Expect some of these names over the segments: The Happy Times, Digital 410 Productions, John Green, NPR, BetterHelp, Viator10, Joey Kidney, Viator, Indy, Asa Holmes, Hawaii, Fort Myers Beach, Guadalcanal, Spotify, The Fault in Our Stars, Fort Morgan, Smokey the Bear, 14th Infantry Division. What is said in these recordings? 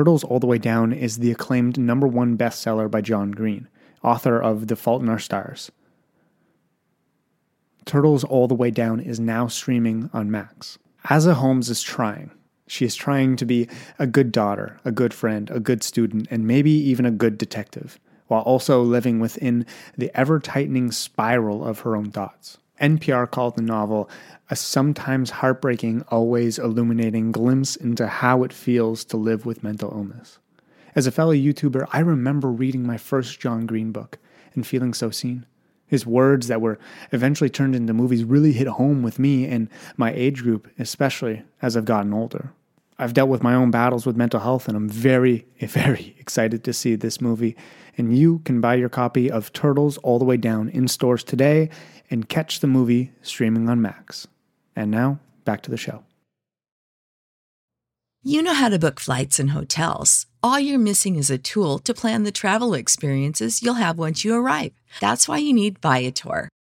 Turtles All the Way Down is the acclaimed #1 bestseller by John Green, author of The Fault in Our Stars. Turtles All the Way Down is now streaming on Max. Asa Holmes is trying. She is trying to be a good daughter, a good friend, a good student, and maybe even a good detective, while also living within the ever-tightening spiral of her own thoughts. NPR called the novel a sometimes heartbreaking, always illuminating glimpse into how it feels to live with mental illness. As a fellow YouTuber, I remember reading my first John Green book and feeling so seen. His words that were eventually turned into movies really hit home with me and my age group, especially as I've gotten older. I've dealt with my own battles with mental health, and I'm very, very excited to see this movie. And you can buy your copy of Turtles All the Way Down in stores today and catch the movie streaming on Max. And now, back to the show. You know how to book flights and hotels. All you're missing is a tool to plan the travel experiences you'll have once you arrive. That's why you need Viator.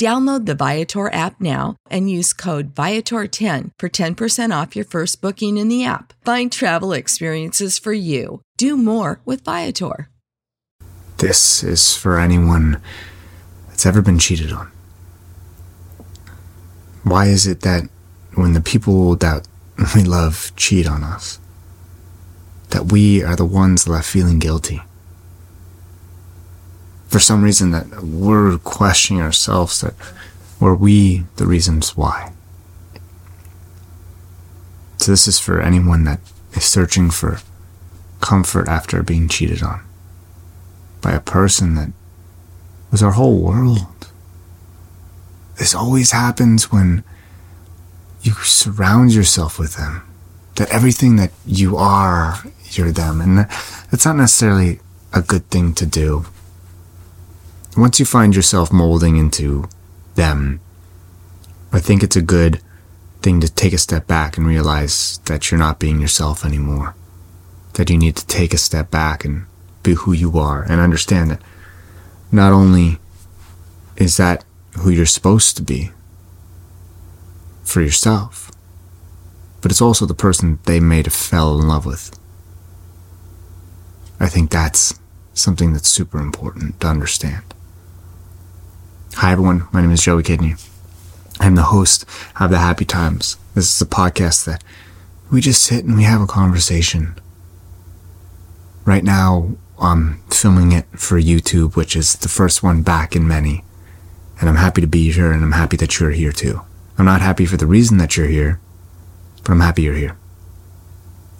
Download the Viator app now and use code Viator10 for 10% off your first booking in the app. Find travel experiences for you. Do more with Viator. This is for anyone that's ever been cheated on. Why is it that when the people that we love cheat on us, that we are the ones left feeling guilty? For some reason that we're questioning ourselves, that were we the reasons why? So this is for anyone that is searching for comfort after being cheated on by a person that was our whole world. This always happens when you surround yourself with them, that everything that you are, you're them. And that's not necessarily a good thing to do. Once you find yourself molding into them, I think it's a good thing to take a step back and realize that you're not being yourself anymore. That you need to take a step back and be who you are, and understand that not only is that who you're supposed to be for yourself, but it's also the person that they may have fell in love with. I think that's something that's super important to understand. Hi everyone, my name is Joey Kidney. I'm the host of The Happy Times. This is a podcast that we just sit and we have a conversation. Right now, I'm filming it for YouTube, which is the first one back in many. And I'm happy to be here, and I'm happy that you're here too. I'm not happy for the reason that you're here, but I'm happy you're here.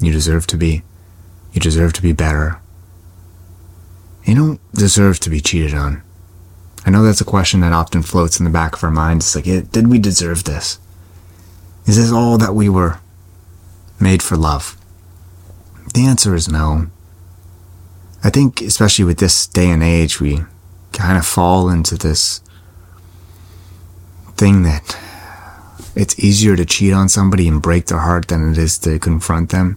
You deserve to be. You deserve to be better. You don't deserve to be cheated on. I know that's a question that often floats in the back of our minds. It's like, did we deserve this? Is this all that we were made for love? The answer is no. I think, especially with this day and age, we kind of fall into this thing that it's easier to cheat on somebody and break their heart than it is to confront them.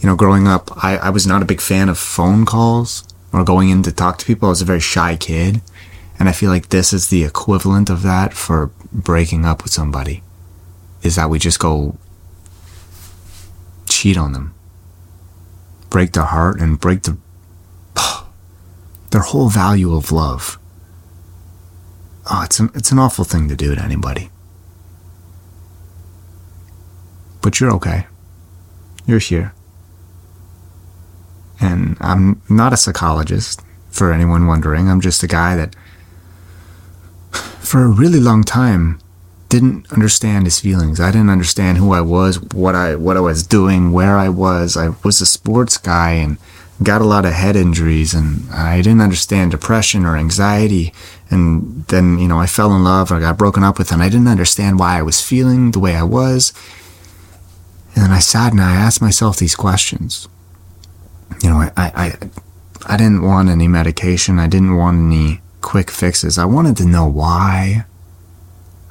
You know, growing up, I was not a big fan of phone calls or going in to talk to people. I was a very shy kid, and I feel like this is the equivalent of that for breaking up with somebody, is that we just go cheat on them, break their heart and break their whole value of love. Oh, it's an awful thing to do to anybody. But you're okay. You're here. And I'm not a psychologist, for anyone wondering. I'm just a guy that, for a really long time, didn't understand his feelings. I didn't understand who I was, what I was doing, where I was. I was a sports guy and got a lot of head injuries, and I didn't understand depression or anxiety And then, you know, I fell in love. I got broken up with him. I didn't understand why I was feeling the way I was. And then I sat and I asked myself these questions. You know, I didn't want any medication. I didn't want any quick fixes. I wanted to know why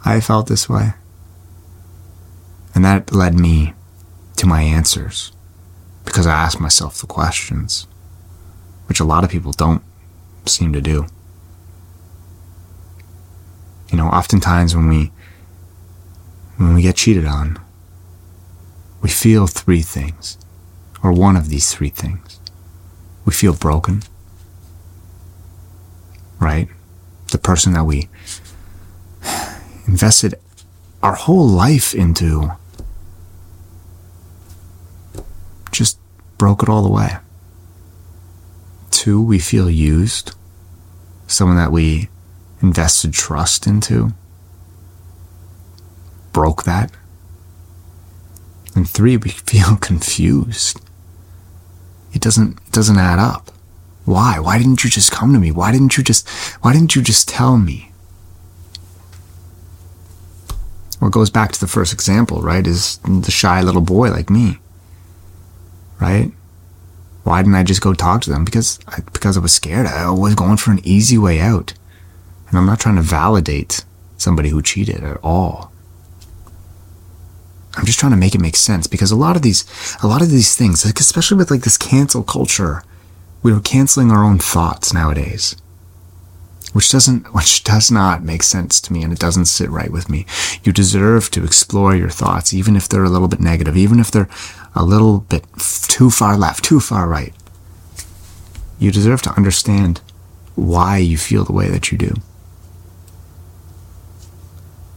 I felt this way. And that led me to my answers, because I asked myself the questions, which a lot of people don't seem to do. You know, oftentimes when we get cheated on, we feel three things, or one of these three things. We feel broken, right? The person that we invested our whole life into just broke it all away. 2, we feel used. Someone that we invested trust into broke that. And 3, we feel confused. It doesn't add up. Why? Why didn't you just come to me? Why didn't you just tell me? Well, it goes back to the first example, right? Is the shy little boy like me, right? Why didn't I just go talk to them? Because I was scared. I was going for an easy way out. And I'm not trying to validate somebody who cheated at all. I'm just trying to make it make sense, because a lot of these things, like especially with like this cancel culture, we were canceling our own thoughts nowadays, which does not make sense to me, and it doesn't sit right with me. You deserve to explore your thoughts, even if they're a little bit negative, even if they're a little bit too far left, too far right. You deserve to understand why you feel the way that you do.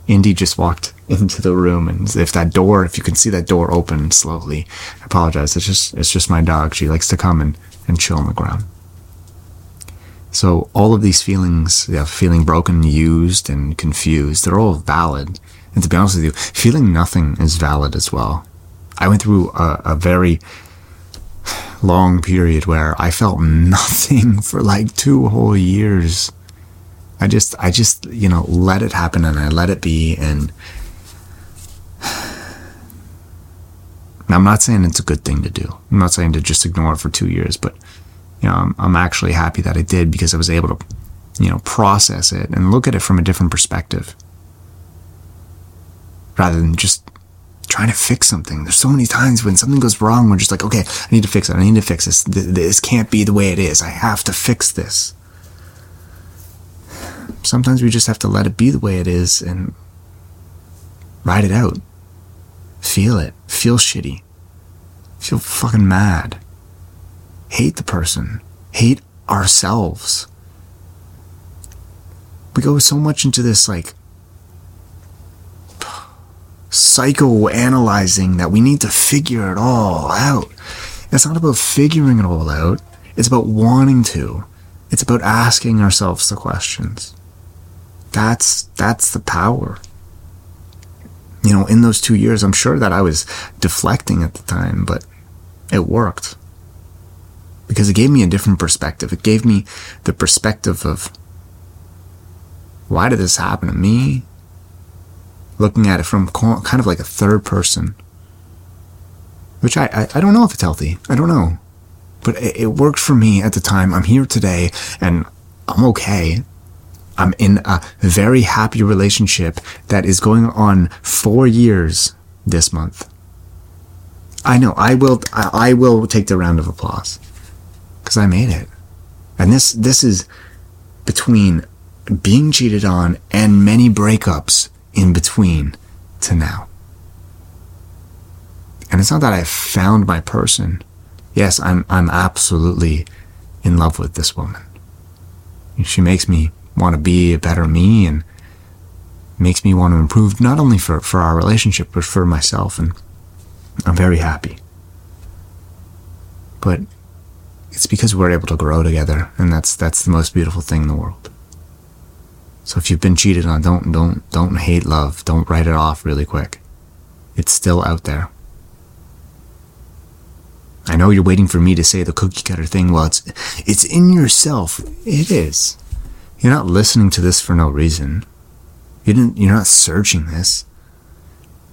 Indy just walked into the room, and if you can see that door open slowly, I apologize. It's just my dog. She likes to come and chill on the ground. So all of these feelings, yeah, feeling broken, used, and confused, they're all valid. And to be honest with you, feeling nothing is valid as well. I went through a very long period where I felt nothing for like 2 whole years. I just, you know, let it happen, and I let it be. And I'm not saying it's a good thing to do. I'm not saying to just ignore it for 2 years, but, you know, I'm actually happy that I did, because I was able to, you know, process it and look at it from a different perspective, rather than just trying to fix something. There's so many times when something goes wrong, we're just like, okay, I need to fix it. I need to fix this. This can't be the way it is. I have to fix this. Sometimes we just have to let it be the way it is and ride it out. Feel it. Feel shitty. Feel fucking mad. Hate the person. Hate ourselves. We go so much into this, like, psychoanalyzing that we need to figure it all out. It's not about figuring it all out. It's about wanting to. It's about asking ourselves the questions. That's the power. You know, in those 2 years, I'm sure that I was deflecting at the time, but it worked, because it gave me a different perspective. It gave me the perspective of, why did this happen to me? Looking at it from kind of like a third person, which I don't know if it's healthy. I don't know. But it worked for me at the time. I'm here today, and I'm okay. I'm in a very happy relationship that is going on 4 years this month. I know, I will take the round of applause, because I made it. And this is between being cheated on and many breakups in between to now. And it's not that I've found my person. Yes, I'm absolutely in love with this woman. She makes me want to be a better me, and makes me want to improve, not only for our relationship, but for myself. And I'm very happy. But it's because we're able to grow together, and that's the most beautiful thing in the world. So if you've been cheated on, don't hate love. Don't write it off really quick. It's still out there. I know you're waiting for me to say the cookie cutter thing. Well, it's in yourself. It is. You're not listening to this for no reason. You're not searching this.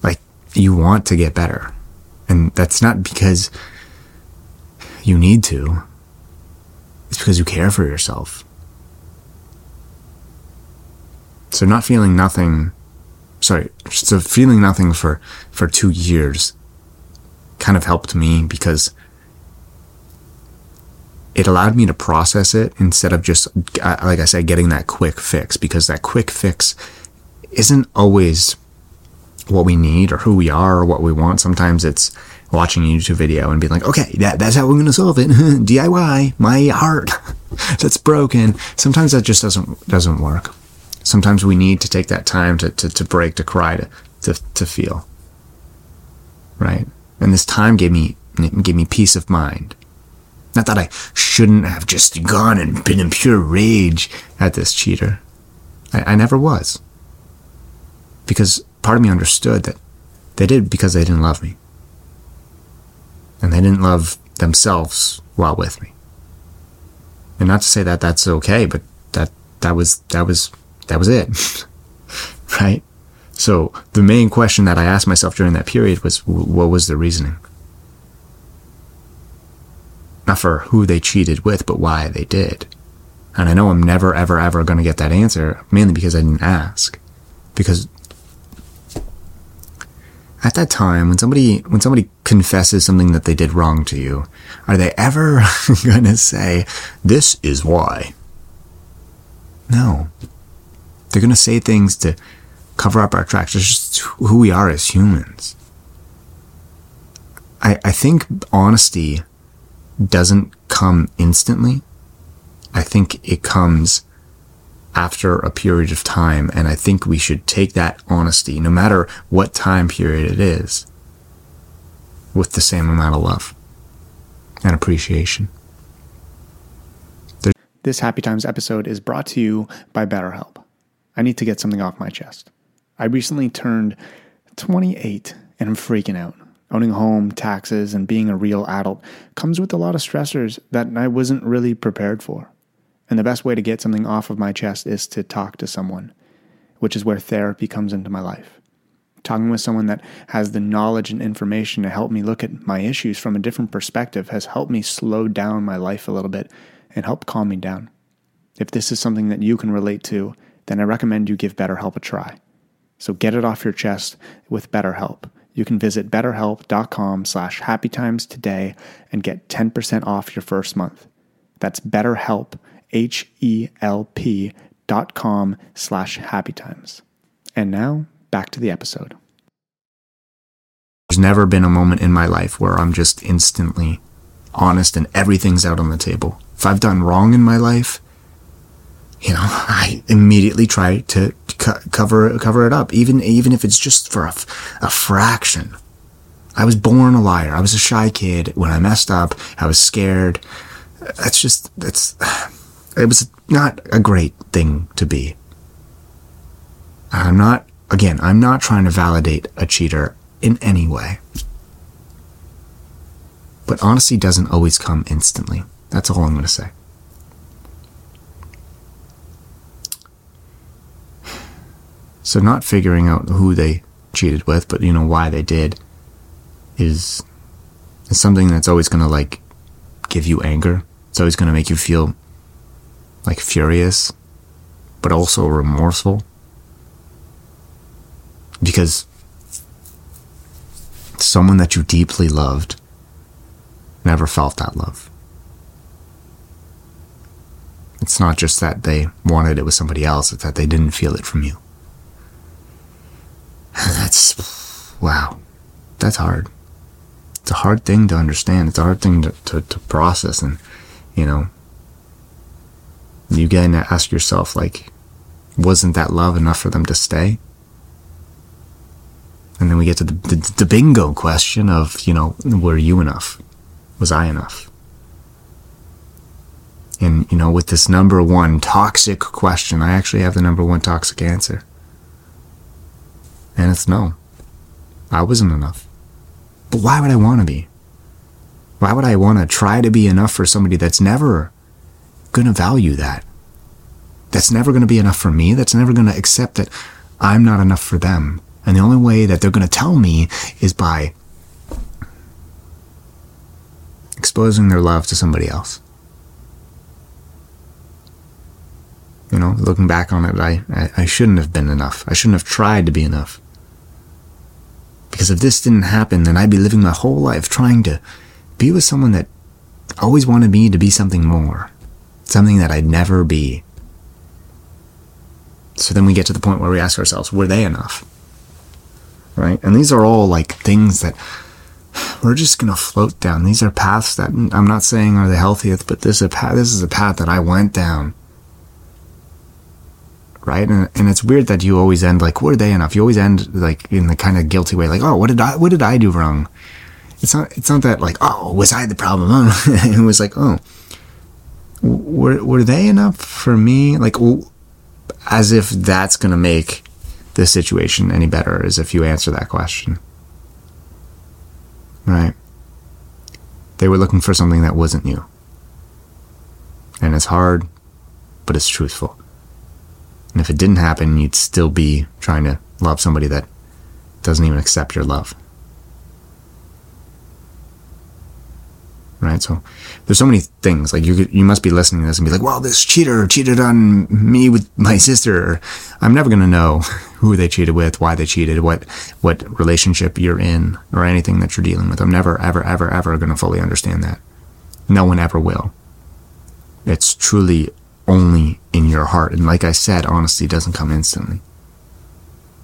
Like, you want to get better. And that's not because you need to. It's because you care for yourself. So not feeling nothing, feeling nothing for 2 years kind of helped me because it allowed me to process it instead of just, like I said, getting that quick fix, because that quick fix isn't always what we need or who we are or what we want. Sometimes it's watching a YouTube video and being like, okay, that's how we're going to solve it. DIY, my heart, that's broken. Sometimes that just doesn't work. Sometimes we need to take that time to break, to cry, to feel. Right? And this time gave me peace of mind. Not that I shouldn't have just gone and been in pure rage at this cheater. I never was. Because part of me understood that they did because they didn't love me. And they didn't love themselves while with me. And not to say that that's okay, but that was it. Right? So the main question that I asked myself during that period was, what was the reasoning? Not for who they cheated with, but why they did. And I know I'm never, ever, ever going to get that answer, mainly because I didn't ask. Because at that time, when somebody confesses something that they did wrong to you, are they ever going to say, this is why? No. They're going to say things to cover up our tracks. It's just who we are as humans. I think honesty doesn't come instantly. I think it comes after a period of time, and I think we should take that honesty, no matter what time period it is, with the same amount of love and appreciation. This Happy Times episode is brought to you by BetterHelp. I need to get something off my chest. I recently turned 28 and I'm freaking out. Owning a home, taxes, and being a real adult comes with a lot of stressors that I wasn't really prepared for. And the best way to get something off of my chest is to talk to someone, which is where therapy comes into my life. Talking with someone that has the knowledge and information to help me look at my issues from a different perspective has helped me slow down my life a little bit and help calm me down. If this is something that you can relate to, then I recommend you give BetterHelp a try. So get it off your chest with BetterHelp. You can visit betterhelp.com/happytimes today and get 10% off your first month. That's BetterHelp, HELP.com/happytimes. And now, back to the episode. There's never been a moment in my life where I'm just instantly honest and everything's out on the table. If I've done wrong in my life, I immediately try to cover it up, even if it's just for a fraction. I was born a liar. I was a shy kid. When I messed up, I was scared. It was not a great thing to be. I'm not trying to validate a cheater in any way. But honesty doesn't always come instantly. That's all I'm going to say. So not figuring out who they cheated with, but why they did, is something that's always going to give you anger. It's always going to make you feel furious, but also remorseful, because someone that you deeply loved never felt that love. It's not just that they wanted it with somebody else; it's that they didn't feel it from you. That's hard. It's a hard thing to understand. It's a hard thing to process. And, you get to ask yourself, wasn't that love enough for them to stay? And then we get to the bingo question of, were you enough? Was I enough? And, with this number one toxic question, I actually have the number one toxic answer. And it's no. I wasn't enough. But why would I want to be? Why would I want to try to be enough for somebody that's never going to value that? that's never going to be enough for me. That's never going to accept that I'm not enough for them. And the only way that they're going to tell me is by exposing their love to somebody else. You know, looking back on it, I shouldn't have been enough. I shouldn't have tried to be enough. Because if this didn't happen, then I'd be living my whole life trying to be with someone that always wanted me to be something more. Something that I'd never be. So then we get to the point where we ask ourselves, were they enough? Right? And these are all like things that we're just going to float down. These are paths that I'm not saying are the healthiest, but this is a path that I went down. Right? And it's weird that you always end like, were they enough? You always end like in the kind of guilty way, like, oh, what did I do wrong? It's not that like, oh, was I the problem? It was like, oh, were they enough for me? Like, as if that's going to make the situation any better, is if you answer that question. Right? They were looking for something that wasn't you. And it's hard, but it's truthful. And if it didn't happen, you'd still be trying to love somebody that doesn't even accept your love. Right? So there's so many things. Like you must be listening to this and be like, well, this cheater cheated on me with my sister. I'm never going to know who they cheated with, why they cheated, what relationship you're in, or anything that you're dealing with. I'm never, ever, ever, ever going to fully understand that. No one ever will. It's truly only in your heart. And like I said, honesty doesn't come instantly.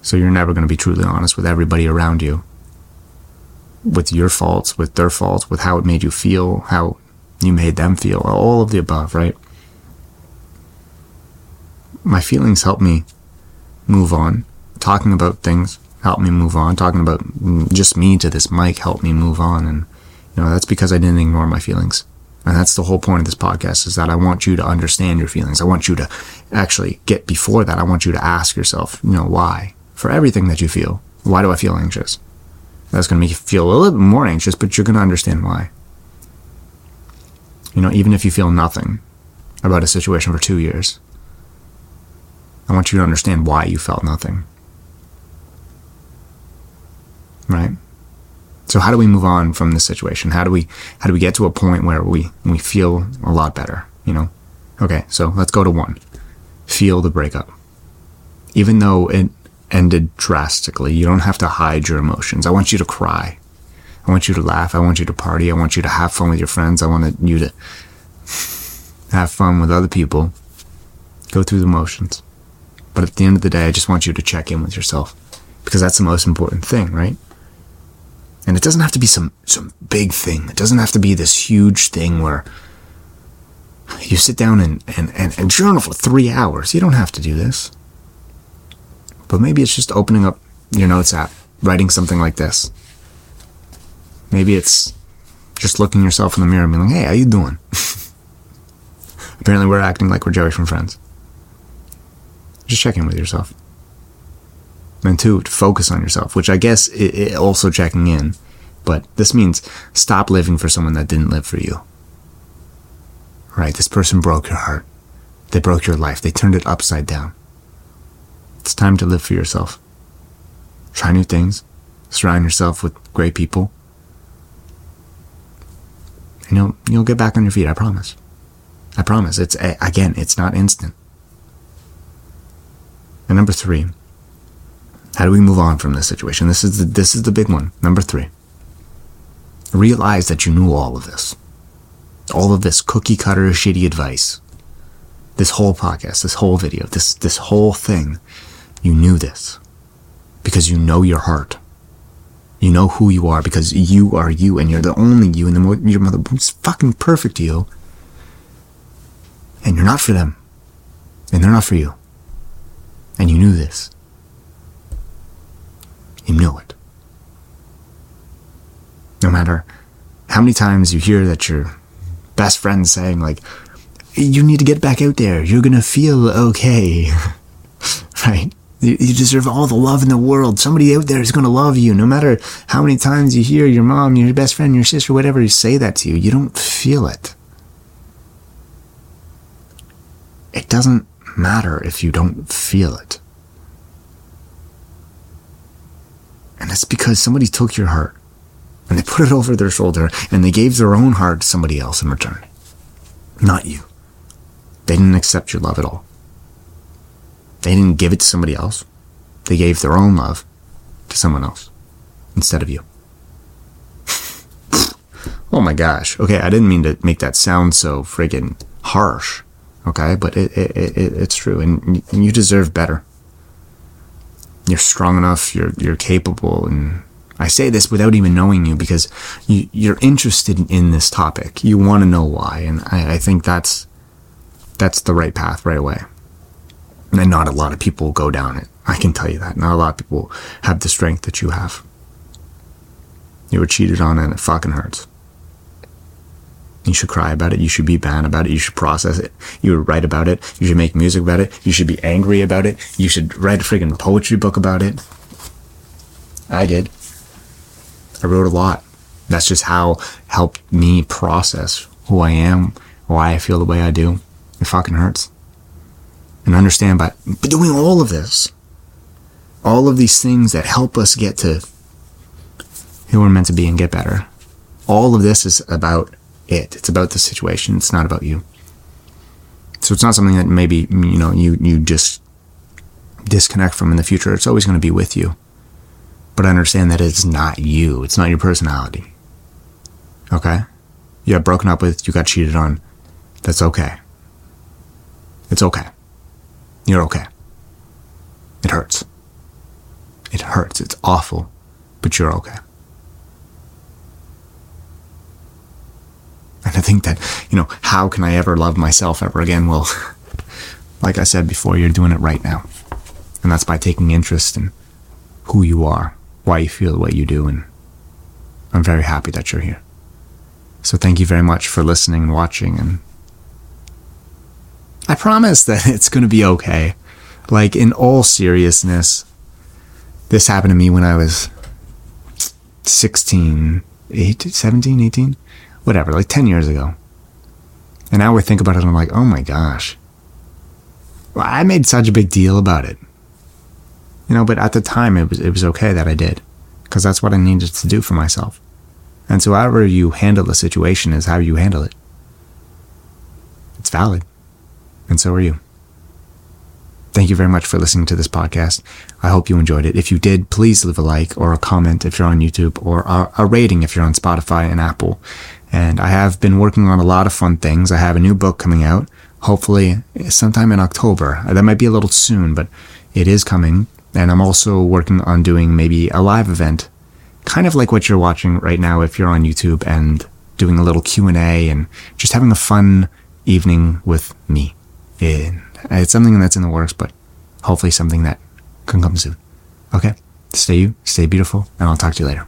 So you're never going to be truly honest with everybody around you. With your faults, with their faults, with how it made you feel, how you made them feel, all of the above, right? My feelings help me move on. Talking about things helped me move on. Talking about just me to this mic helped me move on. And, you know, that's because I didn't ignore my feelings. And that's the whole point of this podcast, is that I want you to understand your feelings. I want you to actually get before that. I want you to ask yourself, you know, why? For everything that you feel, why do I feel anxious? That's going to make you feel a little bit more anxious, but you're going to understand why. You know, even if you feel nothing about a situation for 2 years, I want you to understand why you felt nothing. Right? So how do we move on from this situation? How do we get to a point where we feel a lot better, you know? Okay, so let's go to one. Feel the breakup. Even though it ended drastically, you don't have to hide your emotions. I want you to cry. I want you to laugh. I want you to party. I want you to have fun with your friends. I want you to have fun with other people. Go through the motions. But at the end of the day, I just want you to check in with yourself, because that's the most important thing, right? And it doesn't have to be some big thing. It doesn't have to be this huge thing where you sit down and journal for 3 hours. You don't have to do this. But maybe it's just opening up your notes app, writing something like this. Maybe it's just looking yourself in the mirror and being like, hey, how you doing? Apparently we're acting like we're Joey from Friends. Just check in with yourself. And two, to focus on yourself, which I guess is also checking in. But this means stop living for someone that didn't live for you. Right? This person broke your heart. They broke your life. They turned it upside down. It's time to live for yourself. Try new things. Surround yourself with great people. And you'll get back on your feet, I promise. I promise. It's not instant. And number three, how do we move on from this situation? This is the big one. Number three. Realize that you knew all of this. All of this cookie cutter shitty advice. This whole podcast, this whole video, this whole thing. You knew this. Because you know your heart. You know who you are, because you are you, and you're the only you, and your mother is fucking perfect you. And you're not for them. And they're not for you. And you knew this. You know it. No matter how many times you hear that your best friend's saying, like, you need to get back out there. You're going to feel okay. Right? You deserve all the love in the world. Somebody out there is going to love you. No matter how many times you hear your mom, your best friend, your sister, whatever, you say that to you, you don't feel it. It doesn't matter if you don't feel it. And it's because somebody took your heart and they put it over their shoulder and they gave their own heart to somebody else in return. Not you. They didn't accept your love at all. They didn't give it to somebody else. They gave their own love to someone else instead of you. Oh my gosh. Okay, I didn't mean to make that sound so friggin' harsh. Okay, but it's true. And you deserve better. You're strong enough. You're capable. And I say this without even knowing you because you're interested in this topic. You want to know why. And I think that's the right path right away. And not a lot of people go down it. I can tell you that. Not a lot of people have the strength that you have. You were cheated on and it fucking hurts. You should cry about it. You should be bad about it. You should process it. You should write about it. You should make music about it. You should be angry about it. You should write a friggin' poetry book about it. I did. I wrote a lot. That's just how it helped me process who I am, why I feel the way I do. It fucking hurts. And understand by doing all of this, all of these things that help us get to who we're meant to be and get better, all of this is about it. It's about the situation. It's not about you. So it's not something that maybe, you just disconnect from in the future. It's always going to be with you. But understand that it's not you. It's not your personality. Okay? You got broken up with. You got cheated on. That's okay. It's okay. You're okay. It hurts. It hurts. It's awful. But you're okay. And I think that, how can I ever love myself ever again? Well, like I said before, you're doing it right now. And that's by taking interest in who you are, why you feel the way you do. And I'm very happy that you're here. So thank you very much for listening and watching. And I promise that it's going to be okay. Like, in all seriousness, this happened to me when I was 17, 18. Whatever, like 10 years ago. And now we think about it and I'm like, oh my gosh. Well, I made such a big deal about it. But at the time it was okay that I did. Because that's what I needed to do for myself. And so however you handle the situation is how you handle it. It's valid. And so are you. Thank you very much for listening to this podcast. I hope you enjoyed it. If you did, please leave a like or a comment if you're on YouTube or a rating if you're on Spotify and Apple. And I have been working on a lot of fun things. I have a new book coming out, hopefully sometime in October. That might be a little soon, but it is coming. And I'm also working on doing maybe a live event, kind of like what you're watching right now if you're on YouTube, and doing a little Q&A and just having a fun evening with me. It's something that's in the works, but hopefully something that can come soon. Okay? Stay you, stay beautiful, and I'll talk to you later.